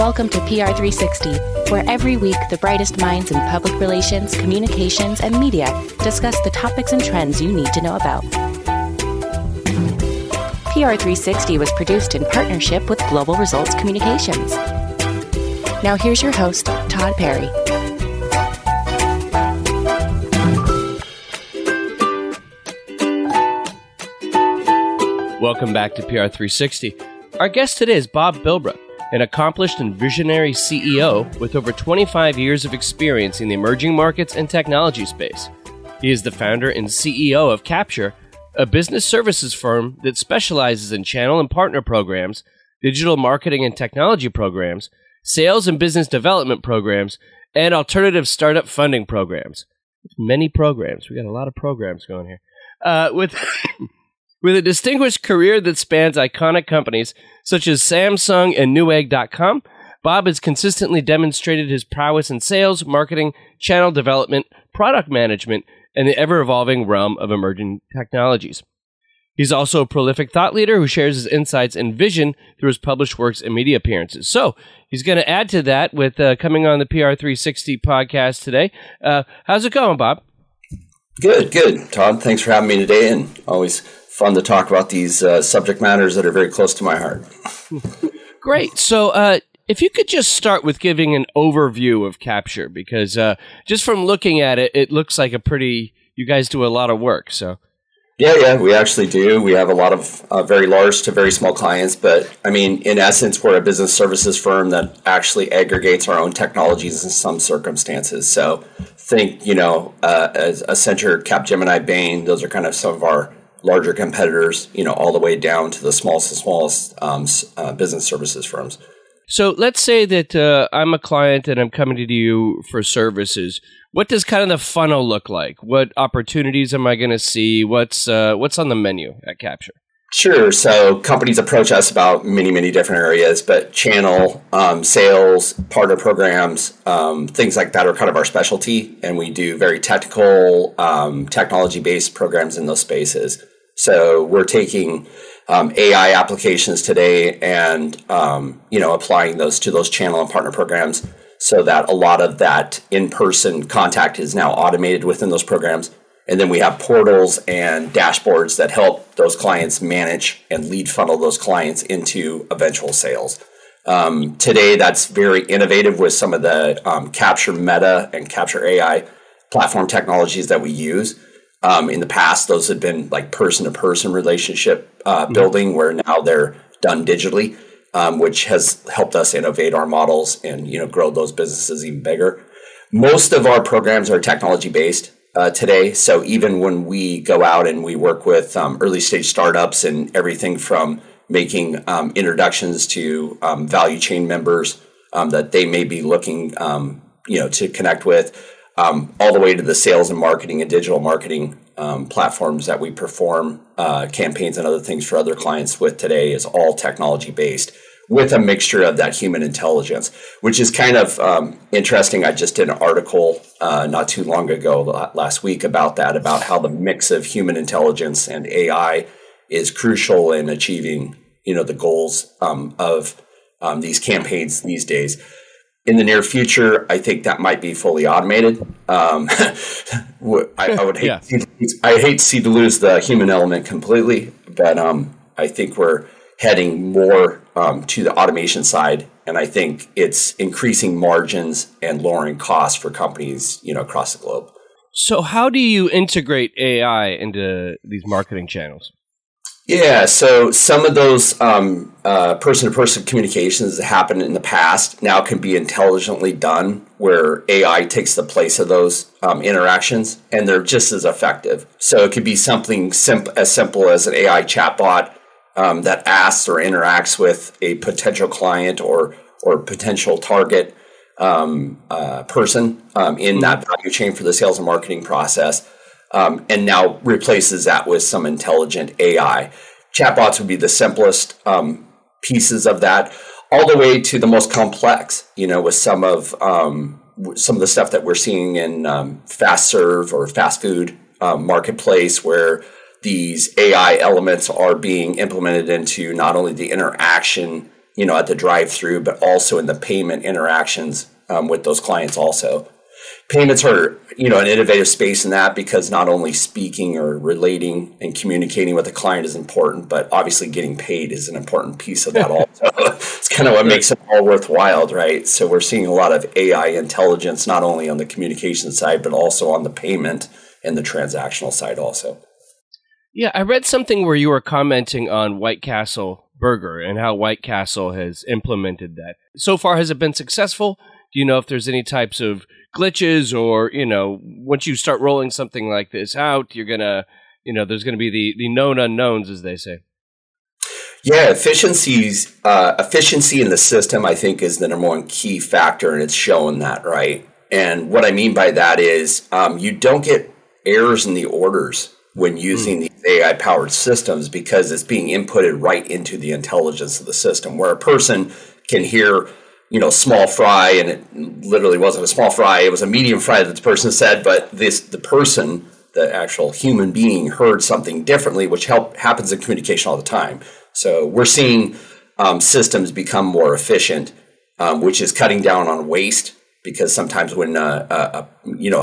Welcome to PR360, where every week the brightest minds in public relations, communications, and media discuss the topics and trends you need to know about. PR360 was produced in partnership with Global Results Communications. Now here's your host, Todd Perry. Welcome back to PR360. Our guest today is Bob Bilbruck, an accomplished and visionary CEO with over 25 years of experience in the emerging markets and technology space. He is the founder and CEO of Capture, a business services firm that specializes in channel and partner programs, digital marketing and technology programs, sales and business development programs, and alternative startup funding programs. Many programs. We got a lot of programs going here. With a distinguished career that spans iconic companies such as Samsung and Newegg.com, Bob has consistently demonstrated his prowess in sales, marketing, channel development, product management, and the ever-evolving realm of emerging technologies. He's also a prolific thought leader who shares his insights and vision through his published works and media appearances. So he's going to add to that with coming on the PR360 podcast today. How's it going, Bob? Good, Todd. Thanks for having me today, and always fun to talk about these subject matters that are very close to my heart. Great. So if you could just start with giving an overview of Capture, because just from looking at it, it looks like you guys do a lot of work. So Yeah, we actually do. We have a lot of very large to very small clients, but I mean, in essence, we're a business services firm that actually aggregates our own technologies in some circumstances. So think, as Accenture, Capgemini, Bain, those are kind of some of our larger competitors, all the way down to the smallest business services firms. So let's say that I'm a client and I'm coming to you for services. What does kind of the funnel look like? What opportunities am I going to see? What's on the menu at Capture? Sure. So companies approach us about many, many different areas, but channel, sales, partner programs, things like that are kind of our specialty. And we do very technical, technology-based programs in those spaces. So we're taking AI applications today and, applying those to those channel and partner programs so that a lot of that in-person contact is now automated within those programs. And then we have portals and dashboards that help those clients manage and lead funnel those clients into eventual sales. Today, that's very innovative with some of the Capture Meta and Capture AI platform technologies that we use. In the past, those had been like person-to-person relationship building, where now they're done digitally, which has helped us innovate our models and grow those businesses even bigger. Most of our programs are technology-based today. So even when we go out and we work with early stage startups and everything from making introductions to value chain members that they may be looking, to connect with, all the way to the sales and marketing and digital marketing platforms that we perform campaigns and other things for other clients with today is all technology based, with a mixture of that human intelligence, which is kind of interesting. I just did an article not too long ago, last week, about that, about how the mix of human intelligence and AI is crucial in achieving, the goals of these campaigns these days. In the near future, I think that might be fully automated. I would hate, yeah. I hate to see to lose the human element completely, but I think we're heading more to the automation side, and I think it's increasing margins and lowering costs for companies, across the globe. So how do you integrate AI into these marketing channels? Yeah, so some of those person-to-person communications that happened in the past now can be intelligently done, where AI takes the place of those interactions, and they're just as effective. So it could be something as simple as an AI chatbot that asks or interacts with a potential client or potential target person in that value chain for the sales and marketing process, and now replaces that with some intelligent AI. Chatbots would be the simplest pieces of that, all the way to the most complex, with some of the stuff that we're seeing in fast serve or fast food marketplace, where these AI elements are being implemented into not only the interaction you know, at the drive-through, but also in the payment interactions with those clients also. Payments are, you know, an innovative space in that because not only speaking or relating and communicating with the client is important, but obviously getting paid is an important piece of that also. It's kind of what makes it all worthwhile, right? So we're seeing a lot of AI intelligence, not only on the communication side, but also on the payment and the transactional side also. Yeah, I read something where you were commenting on White Castle Burger and how White Castle has implemented that. So far, has it been successful? Do you know if there's any types of glitches or, you know, once you start rolling something like this out, you're going to, you know, there's going to be the known unknowns, as they say? Yeah, efficiency in the system, I think, is the number one key factor, and it's showing that, right? And what I mean by that is you don't get errors in the orders when using these AI-powered systems because it's being inputted right into the intelligence of the system, where a person can hear, you know, small fry, and it literally wasn't a small fry, it was a medium fry that the person said, but the actual human being heard something differently, which happens in communication all the time. So we're seeing systems become more efficient, which is cutting down on waste, because sometimes when a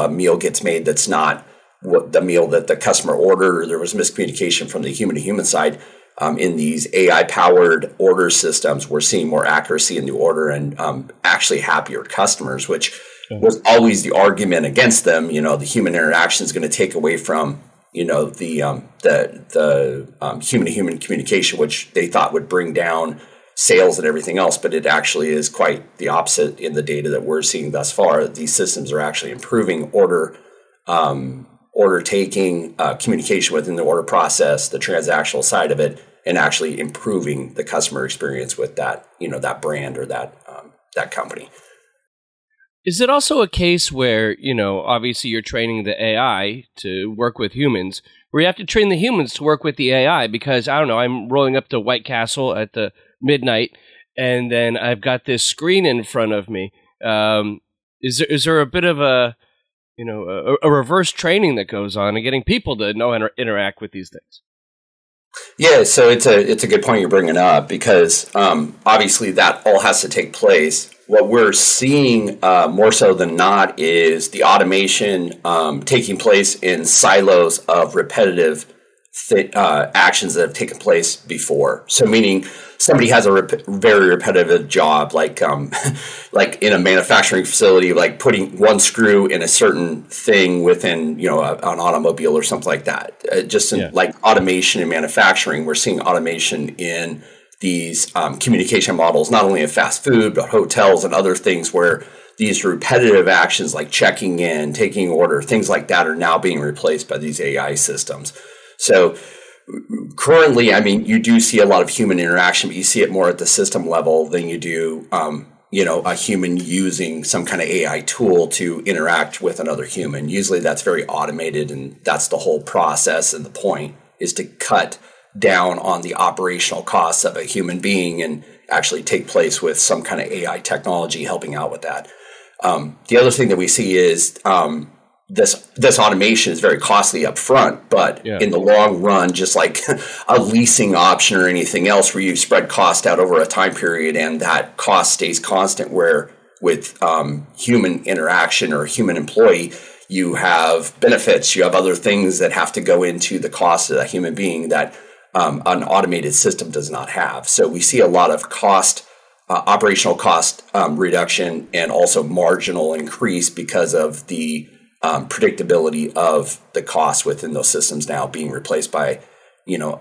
meal gets made that's not what the meal that the customer ordered, or there was miscommunication from the human-to-human side. In these AI-powered order systems, we're seeing more accuracy in the order and actually happier customers, which was always the argument against them. You know, the human interaction is going to take away from, you know, the human-to-human communication, which they thought would bring down sales and everything else. But it actually is quite the opposite in the data that we're seeing thus far. These systems are actually improving order taking, communication within the order process, the transactional side of it, and actually improving the customer experience with that, you know, that brand or that company. Is it also a case where, you know, obviously you're training the AI to work with humans, where you have to train the humans to work with the AI? Because, I don't know, I'm rolling up to White Castle at the midnight, and then I've got this screen in front of me. Is there a bit of a, you know, a reverse training that goes on and getting people to know and interact with these things? Yeah, so it's a good point you're bringing up, because obviously that all has to take place. What we're seeing more so than not is the automation taking place in silos of repetitive actions that have taken place before. So meaning somebody has a very repetitive job, like in a manufacturing facility, like putting one screw in a certain thing within, you know, an automobile or something like that. Like automation in manufacturing, we're seeing automation in these communication models, not only in fast food, but hotels and other things where these repetitive actions like checking in, taking order, things like that are now being replaced by these AI systems. So currently, I mean, you do see a lot of human interaction, but you see it more at the system level than you do, you know, a human using some kind of AI tool to interact with another human. Usually that's very automated, and that's the whole process. And the point is to cut down on the operational costs of a human being and actually take place with some kind of AI technology helping out with that. The other thing that we see is this automation is very costly up front, but in the long run, just like a leasing option or anything else where you spread cost out over a time period and that cost stays constant, where with human interaction or human employee, you have benefits, you have other things that have to go into the cost of a human being that an automated system does not have. So we see a lot of cost operational cost reduction and also marginal increase because of the predictability of the costs within those systems now being replaced by, you know,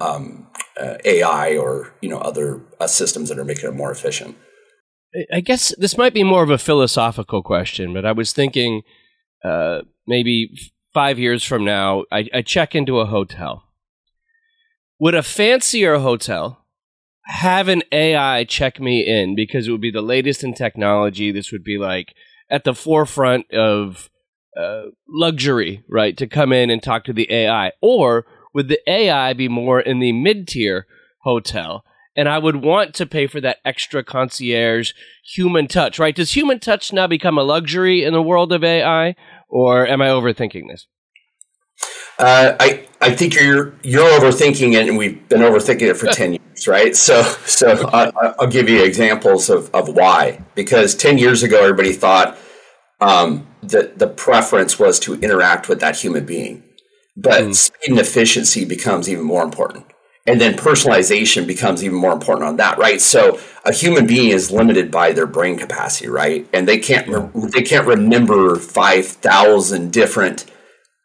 AI or, you know, other systems that are making it more efficient. I guess this might be more of a philosophical question, but I was thinking maybe 5 years from now, I check into a hotel. Would a fancier hotel have an AI check me in? Because it would be the latest in technology. This would be like at the forefront of luxury, right, to come in and talk to the AI? Or would the AI be more in the mid-tier hotel, and I would want to pay for that extra concierge human touch, right? Does human touch now become a luxury in the world of AI, or am I overthinking this? I think you're overthinking it, and we've been overthinking it for 10 years, right? So I'll give you examples of why. Because 10 years ago, everybody thought that the preference was to interact with that human being. But speed and efficiency becomes even more important. And then personalization becomes even more important on that, right? So a human being is limited by their brain capacity, right? And they can't remember 5,000 different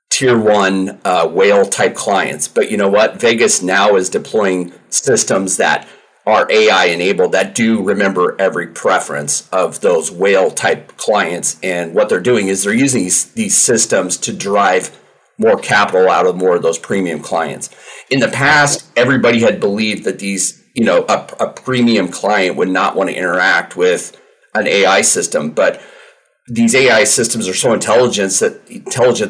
tier one whale type clients. But you know what? Vegas now is deploying systems that are AI enabled that do remember every preference of those whale type clients. And what they're doing is they're using these systems to drive more capital out of more of those premium clients. In the past, everybody had believed that these, you know, a premium client would not want to interact with an AI system, but these AI systems are so intelligent,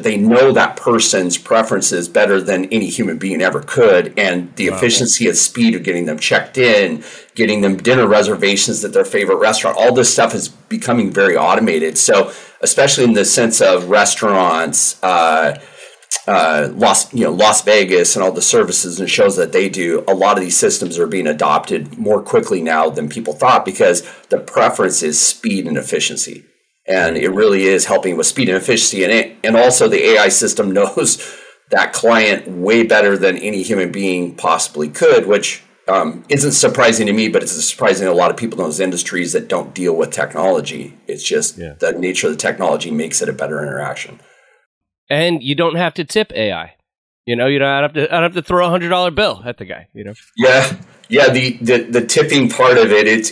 they know that person's preferences better than any human being ever could. And the efficiency and speed of getting them checked in, getting them dinner reservations at their favorite restaurant, all this stuff is becoming very automated. So especially in the sense of restaurants, Las Vegas and all the services and shows that they do, a lot of these systems are being adopted more quickly now than people thought because the preference is speed and efficiency. And it really is helping with speed and efficiency. And also the AI system knows that client way better than any human being possibly could, which isn't surprising to me, but it's surprising to a lot of people in those industries that don't deal with technology. It's just the nature of the technology makes it a better interaction. And you don't have to tip AI. You know, you don't have to. I don't have to throw $100 bill at the guy. You know. Yeah. The tipping part of it. It's.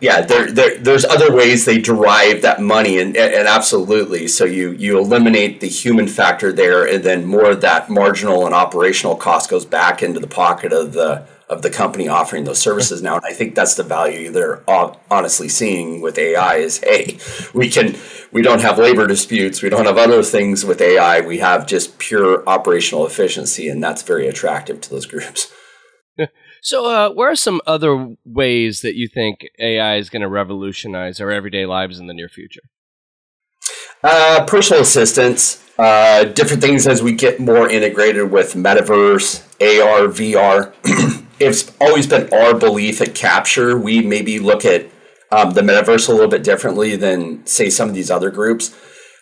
There's other ways they derive that money, and absolutely. So you eliminate the human factor there, and then more of that marginal and operational cost goes back into the pocket of the company offering those services now. And I think that's the value they're honestly seeing with AI is, hey, we don't have labor disputes. We don't have other things with AI. We have just pure operational efficiency. And that's very attractive to those groups. So where are some other ways that you think AI is going to revolutionize our everyday lives in the near future? Personal assistance, different things as we get more integrated with metaverse, AR, VR. It's always been our belief at Capture. We maybe look at the metaverse a little bit differently than, say, some of these other groups.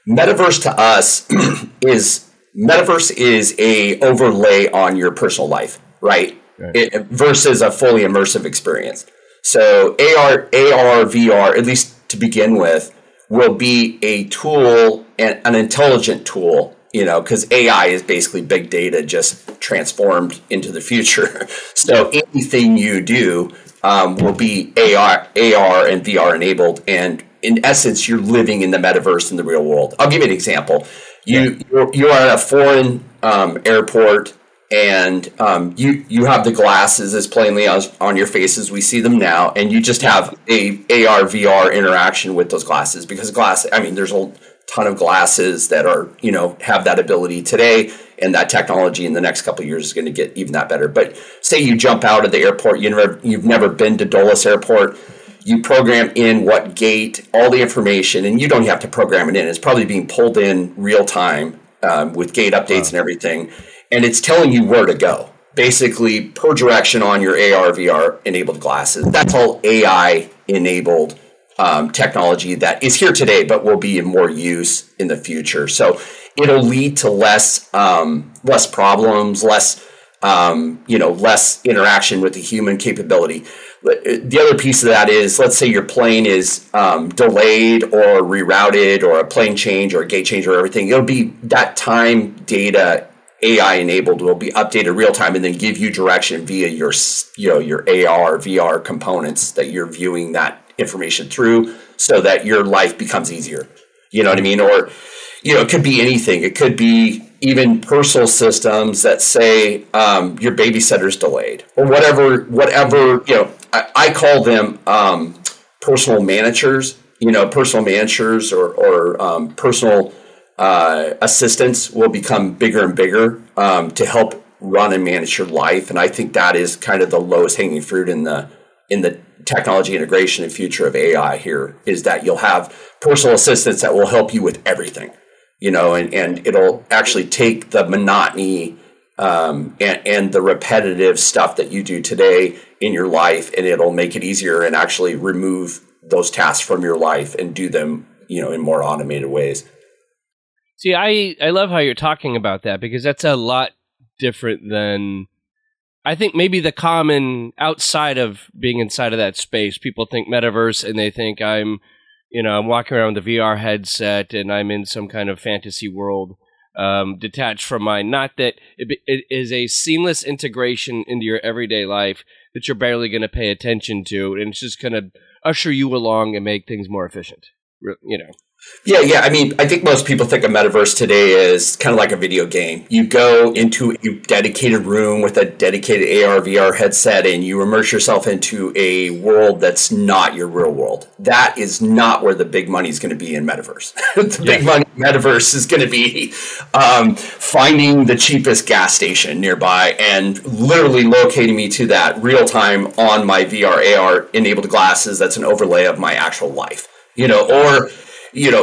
Metaverse to us is a overlay on your personal life, right? Versus a fully immersive experience. So AR, VR, at least to begin with, will be a tool, an intelligent tool. You know, because AI is basically big data just transformed into the future. So anything you do will be AR and VR enabled. And in essence, you're living in the metaverse in the real world. I'll give you an example. You are at a foreign airport and you have the glasses as plainly on your face as we see them now. And you just have a AR, VR interaction with those glasses because there's a ton of glasses that are, you know, have that ability today, and that technology in the next couple of years is going to get even that better. But say you jump out of the airport, you've never been to Dulles Airport, you program in what gate, all the information, and you don't have to program it in. It's probably being pulled in real time with gate updates and everything. And it's telling you where to go, basically per direction on your AR, VR enabled glasses. That's all AI enabled technology that is here today, but will be in more use in the future. So it'll lead to less problems, less interaction with the human capability. The other piece of that is, let's say your plane is delayed or rerouted, or a plane change or a gate change or everything. It'll be that time data AI enabled will be updated real time, and then give you direction via your AR, VR components that you're viewing that information through, so that your life becomes easier. You know what I mean? Or, you know, it could be anything. It could be even personal systems that say your babysitter's delayed or whatever, you know, I call them personal managers, you know, or personal assistants will become bigger and bigger to help run and manage your life. And I think that is kind of the lowest hanging fruit in the technology integration and future of AI here, is that you'll have personal assistants that will help you with everything. you know, and it'll actually take the monotony and the repetitive stuff that you do today in your life, and it'll make it easier and actually remove those tasks from your life and do them, you know, in more automated ways. See, I love how you're talking about that, because that's a lot different than, I think, maybe the common, outside of being inside of that space, people think metaverse and they think I'm walking around with a VR headset and I'm in some kind of fantasy world detached from mine. Not that it is a seamless integration into your everyday life that you're barely going to pay attention to, and it's just going to usher you along and make things more efficient, you know. Yeah. I mean, I think most people think of metaverse today as kind of like a video game. You go into a dedicated room with a dedicated AR, VR headset, and you immerse yourself into a world that's not your real world. That is not where the big money is going to be in metaverse. Big money in metaverse is going to be finding the cheapest gas station nearby and literally locating me to that real time on my VR, AR enabled glasses. That's an overlay of my actual life, you know, or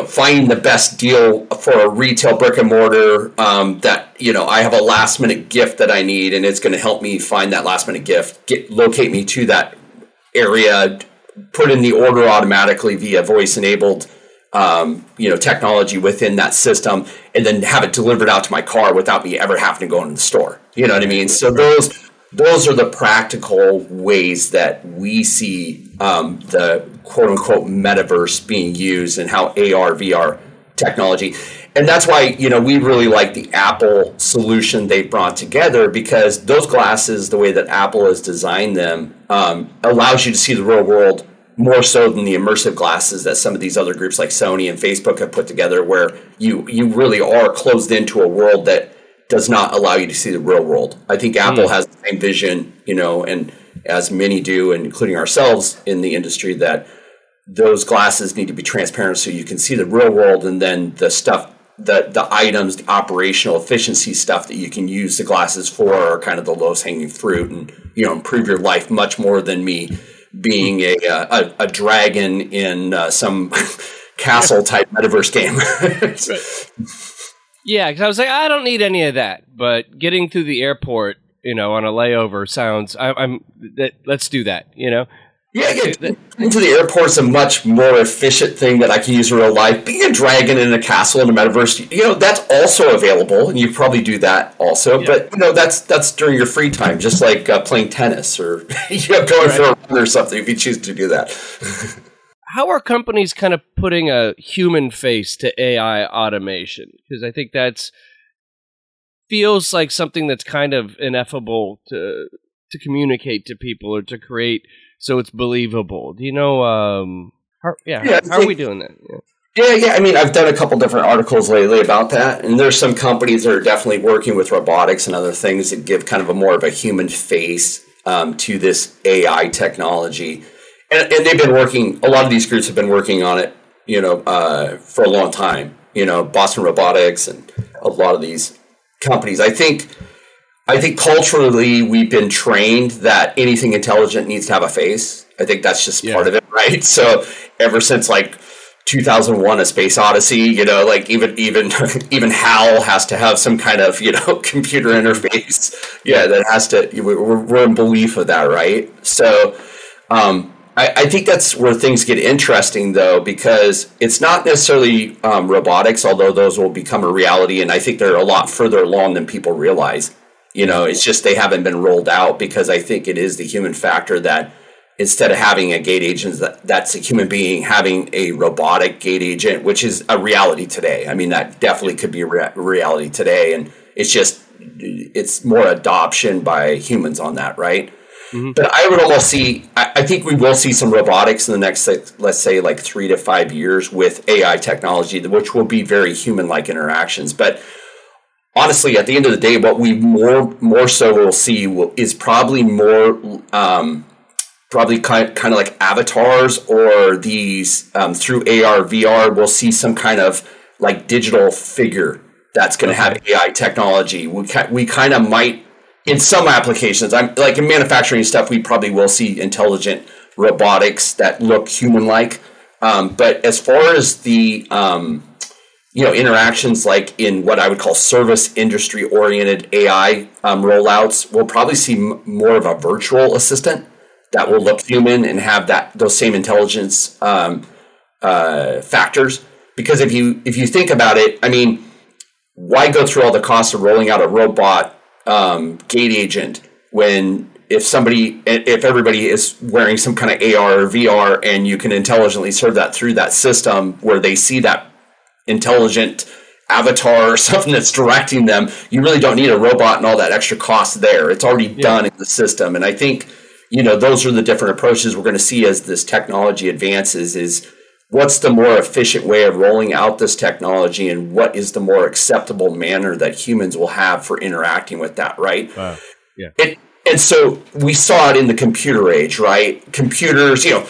finding the best deal for a retail brick and mortar that, you know, I have a last minute gift that I need, and it's going to help me find that last minute gift, locate me to that area, put in the order automatically via voice enabled, technology within that system, and then have it delivered out to my car without me ever having to go into the store. You know what I mean? So those are the practical ways that we see the quote-unquote metaverse being used, and how AR, VR technology. And that's why, you know, we really like the Apple solution they brought together, because those glasses, the way that Apple has designed them, allows you to see the real world more so than the immersive glasses that some of these other groups like Sony and Facebook have put together, where you really are closed into a world that does not allow you to see the real world. I think Apple has the same vision, you know, and as many do, and including ourselves in the industry, that those glasses need to be transparent so you can see the real world, and then the stuff, the items, the operational efficiency stuff that you can use the glasses for are kind of the lowest hanging fruit, and, you know, improve your life much more than me being a dragon in some castle type metaverse game. Yeah, because I was like, I don't need any of that, but getting through the airport, you know, on a layover sounds, let's do that, you know? Yeah, getting to the airport's a much more efficient thing that I can use in real life. Being a dragon in a castle in a metaverse, you know, that's also available, and you probably do that also. Yeah. But, you know, that's during your free time, just like playing tennis or going for a run or something, if you choose to do that. How are companies kind of putting a human face to AI automation? Because I think that's feels like something that's kind of ineffable to communicate to people or to create, so it's believable. Do you know? How are we doing that? Yeah. I mean, I've done a couple different articles lately about that, and there's some companies that are definitely working with robotics and other things that give kind of a more of a human face to this AI technology. And they've been working, a lot of these groups have been working on it, you know, for a long time. You know, Boston Robotics and a lot of these companies. I think culturally we've been trained that anything intelligent needs to have a face. I think that's just part of it, right? So ever since like 2001: A Space Odyssey, you know, like even HAL has to have some kind of, you know, computer interface. Yeah, that has to. We're in belief of that, right? So. I think that's where things get interesting, though, because it's not necessarily robotics, although those will become a reality. And I think they're a lot further along than people realize. You know, it's just they haven't been rolled out, because I think it is the human factor that instead of having a gate agent, that's a human being, having a robotic gate agent, which is a reality today. I mean, that definitely could be reality today. And it's more adoption by humans on that, right? Mm-hmm. But I would almost see, I think we will see some robotics in the next, let's say, like 3 to 5 years with AI technology, which will be very human-like interactions. But honestly, at the end of the day, what we more so will see is probably more probably kind of like avatars, or these through AR, VR, we'll see some kind of like digital figure that's going to have AI technology. We kind of might. In some applications, I'm like in manufacturing stuff, we probably will see intelligent robotics that look human-like. But as far as the you know, interactions like in what I would call service industry-oriented AI rollouts, we'll probably see more of a virtual assistant that will look human and have that those same intelligence factors. Because if you think about it, I mean, why go through all the costs of rolling out a robot gate agent when if everybody is wearing some kind of AR or VR and you can intelligently serve that through that system where they see that intelligent avatar or something that's directing them, you really don't need a robot and all that extra cost there. It's already done in the system. And I think, you know, those are the different approaches we're going to see as this technology advances is what's the more efficient way of rolling out this technology and what is the more acceptable manner that humans will have for interacting with that, right? Wow. Yeah. And so we saw it in the computer age, right? Computers, you know,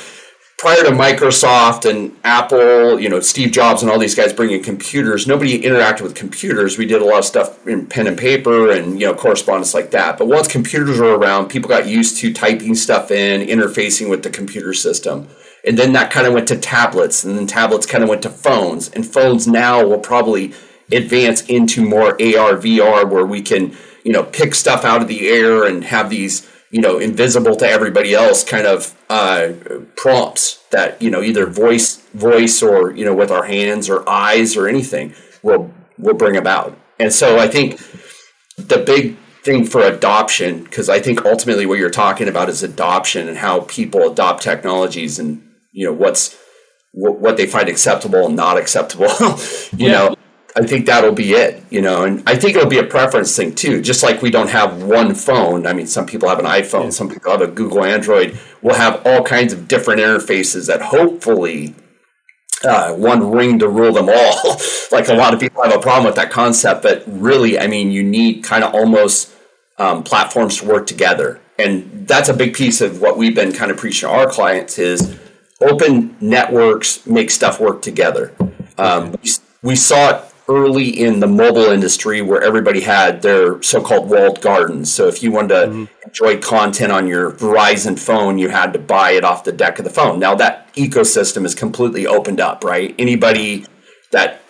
prior to Microsoft and Apple, you know, Steve Jobs and all these guys bringing computers, nobody interacted with computers. We did a lot of stuff in pen and paper and, you know, correspondence like that. But once computers were around, people got used to typing stuff in, interfacing with the computer system. And then that kind of went to tablets, and then tablets kind of went to phones. And phones now will probably advance into more AR, VR, where we can, you know, pick stuff out of the air and have these, you know, invisible to everybody else kind of prompts that, you know, either voice or, you know, with our hands or eyes or anything will bring about. And so I think the big thing for adoption, because I think ultimately what you're talking about is adoption and how people adopt technologies and, you know, what they find acceptable and not acceptable, you know. I think that'll be it, you know, and I think it'll be a preference thing too. Just like we don't have one phone. I mean, some people have an iPhone, some people have a Google Android. We'll have all kinds of different interfaces that hopefully one ring to rule them all. Like a lot of people have a problem with that concept, but really, I mean, you need kind of almost platforms to work together. And that's a big piece of what we've been kind of preaching to our clients is open networks, make stuff work together. We saw it early in the mobile industry where everybody had their so-called walled gardens. So if you wanted to enjoy content on your Verizon phone, you had to buy it off the deck of the phone. Now that ecosystem is completely opened up, right? Anybody that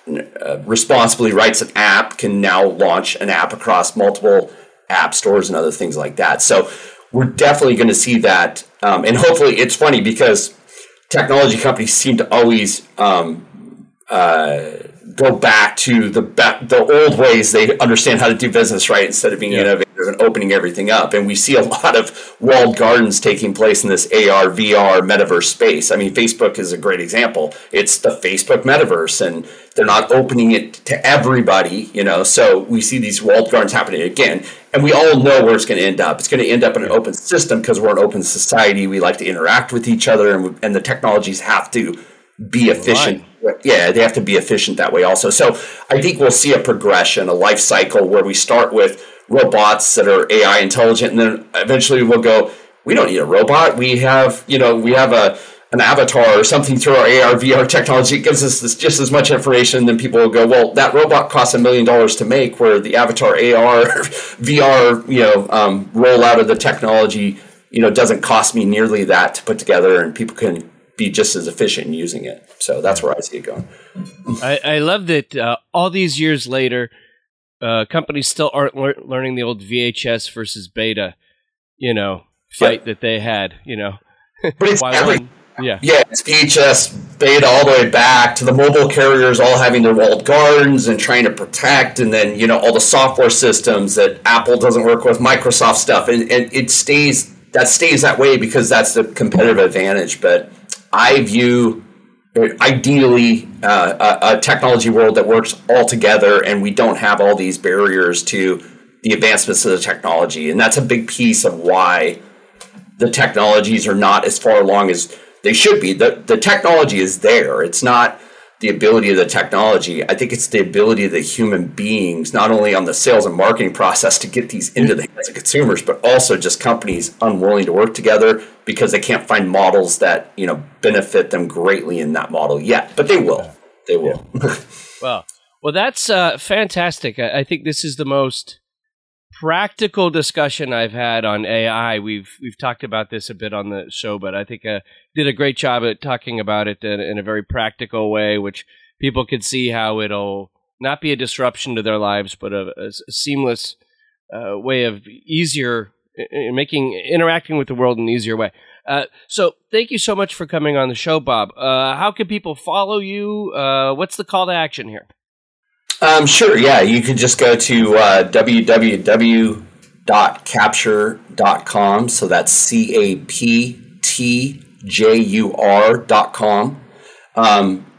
responsibly writes an app can now launch an app across multiple app stores and other things like that. So we're definitely going to see that. And hopefully it's funny because technology companies seem to always go back to the old ways they understand how to do business, right? Instead of being innovative and opening everything up. And we see a lot of walled gardens taking place in this AR, VR, metaverse space. I mean, Facebook is a great example. It's the Facebook metaverse, and they're not opening it to everybody, you know? So we see these walled gardens happening again, and we all know where it's going to end up. It's going to end up in an open system because we're an open society. We like to interact with each other, and the technologies have to be efficient. Yeah, they have to be efficient that way also. So I think we'll see a progression, a life cycle where we start with robots that are AI intelligent, and then eventually we'll go, we don't need a robot. We have, you know, an avatar or something through our AR, VR technology. It gives us this, just as much information. Then people will go, well, that robot costs $1 million to make, where the avatar AR, VR, you know, rollout of the technology, you know, doesn't cost me nearly that to put together, and people can be just as efficient in using it. So that's where I see it going. I love that all these years later, companies still aren't learning the old VHS versus beta, you know, fight that they had, you know. But it's it's VHS, beta, all the way back to the mobile carriers all having their walled gardens and trying to protect, and then, you know, all the software systems that Apple doesn't work with, Microsoft stuff, and it stays that way because that's the competitive advantage. But I view, ideally, a technology world that works all together, and we don't have all these barriers to the advancements of the technology. And that's a big piece of why the technologies are not as far along as they should be. The technology is there. It's not the ability of the technology. I think it's the ability of the human beings, not only on the sales and marketing process to get these into the hands of consumers, but also just companies unwilling to work together because they can't find models that, you know, benefit them greatly in that model yet. But they will. They will. Yeah. Well, that's fantastic. I think this is the most practical discussion I've had on AI. We've talked about this a bit on the show, but I think did a great job at talking about it in a very practical way, which people could see how it'll not be a disruption to their lives, but a seamless way of easier interacting with the world in an easier way. So thank you so much for coming on the show, Bob. How can people follow you? What's the call to action here? Sure. Yeah. You can just go to www.captjur.com. So that's CAPTJUR.com.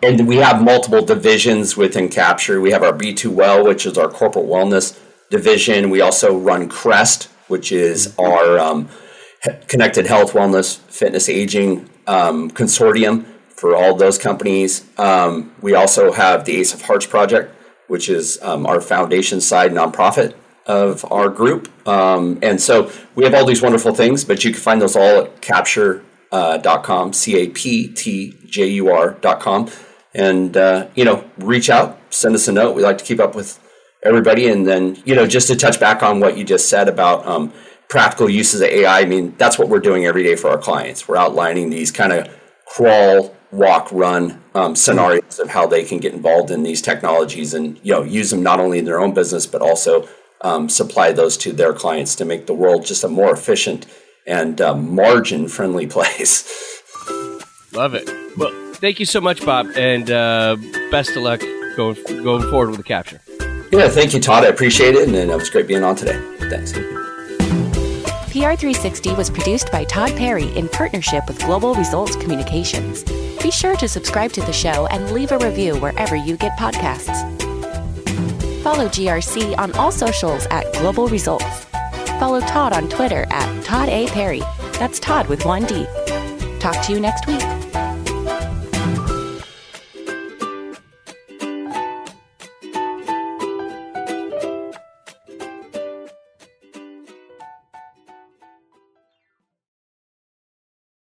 And we have multiple divisions within Capture. We have our B2Well, which is our corporate wellness division. We also run Crest, which is our connected health, wellness, fitness, aging consortium for all those companies. We also have the Ace of Hearts Project, which is our foundation side nonprofit of our group. And so we have all these wonderful things, but you can find those all at captjur.com, CAPTJUR.com. And, reach out, send us a note. We like to keep up with everybody. And then, just to touch back on what you just said about practical uses of AI, I mean, that's what we're doing every day for our clients. We're outlining these kind of crawl, walk, run scenarios of how they can get involved in these technologies and, use them not only in their own business, but also supply those to their clients to make the world just a more efficient and margin-friendly place. Love it. Well, thank you so much, Bob, and best of luck going forward with the Capture. Yeah, thank you, Todd. I appreciate it, and it was great being on today. Thanks. PR360 was produced by Todd Perry in partnership with Global Results Communications. Be sure to subscribe to the show and leave a review wherever you get podcasts. Follow GRC on all socials at Global Results. Follow Todd on Twitter at Todd A. Perry. That's Todd with one D. Talk to you next week.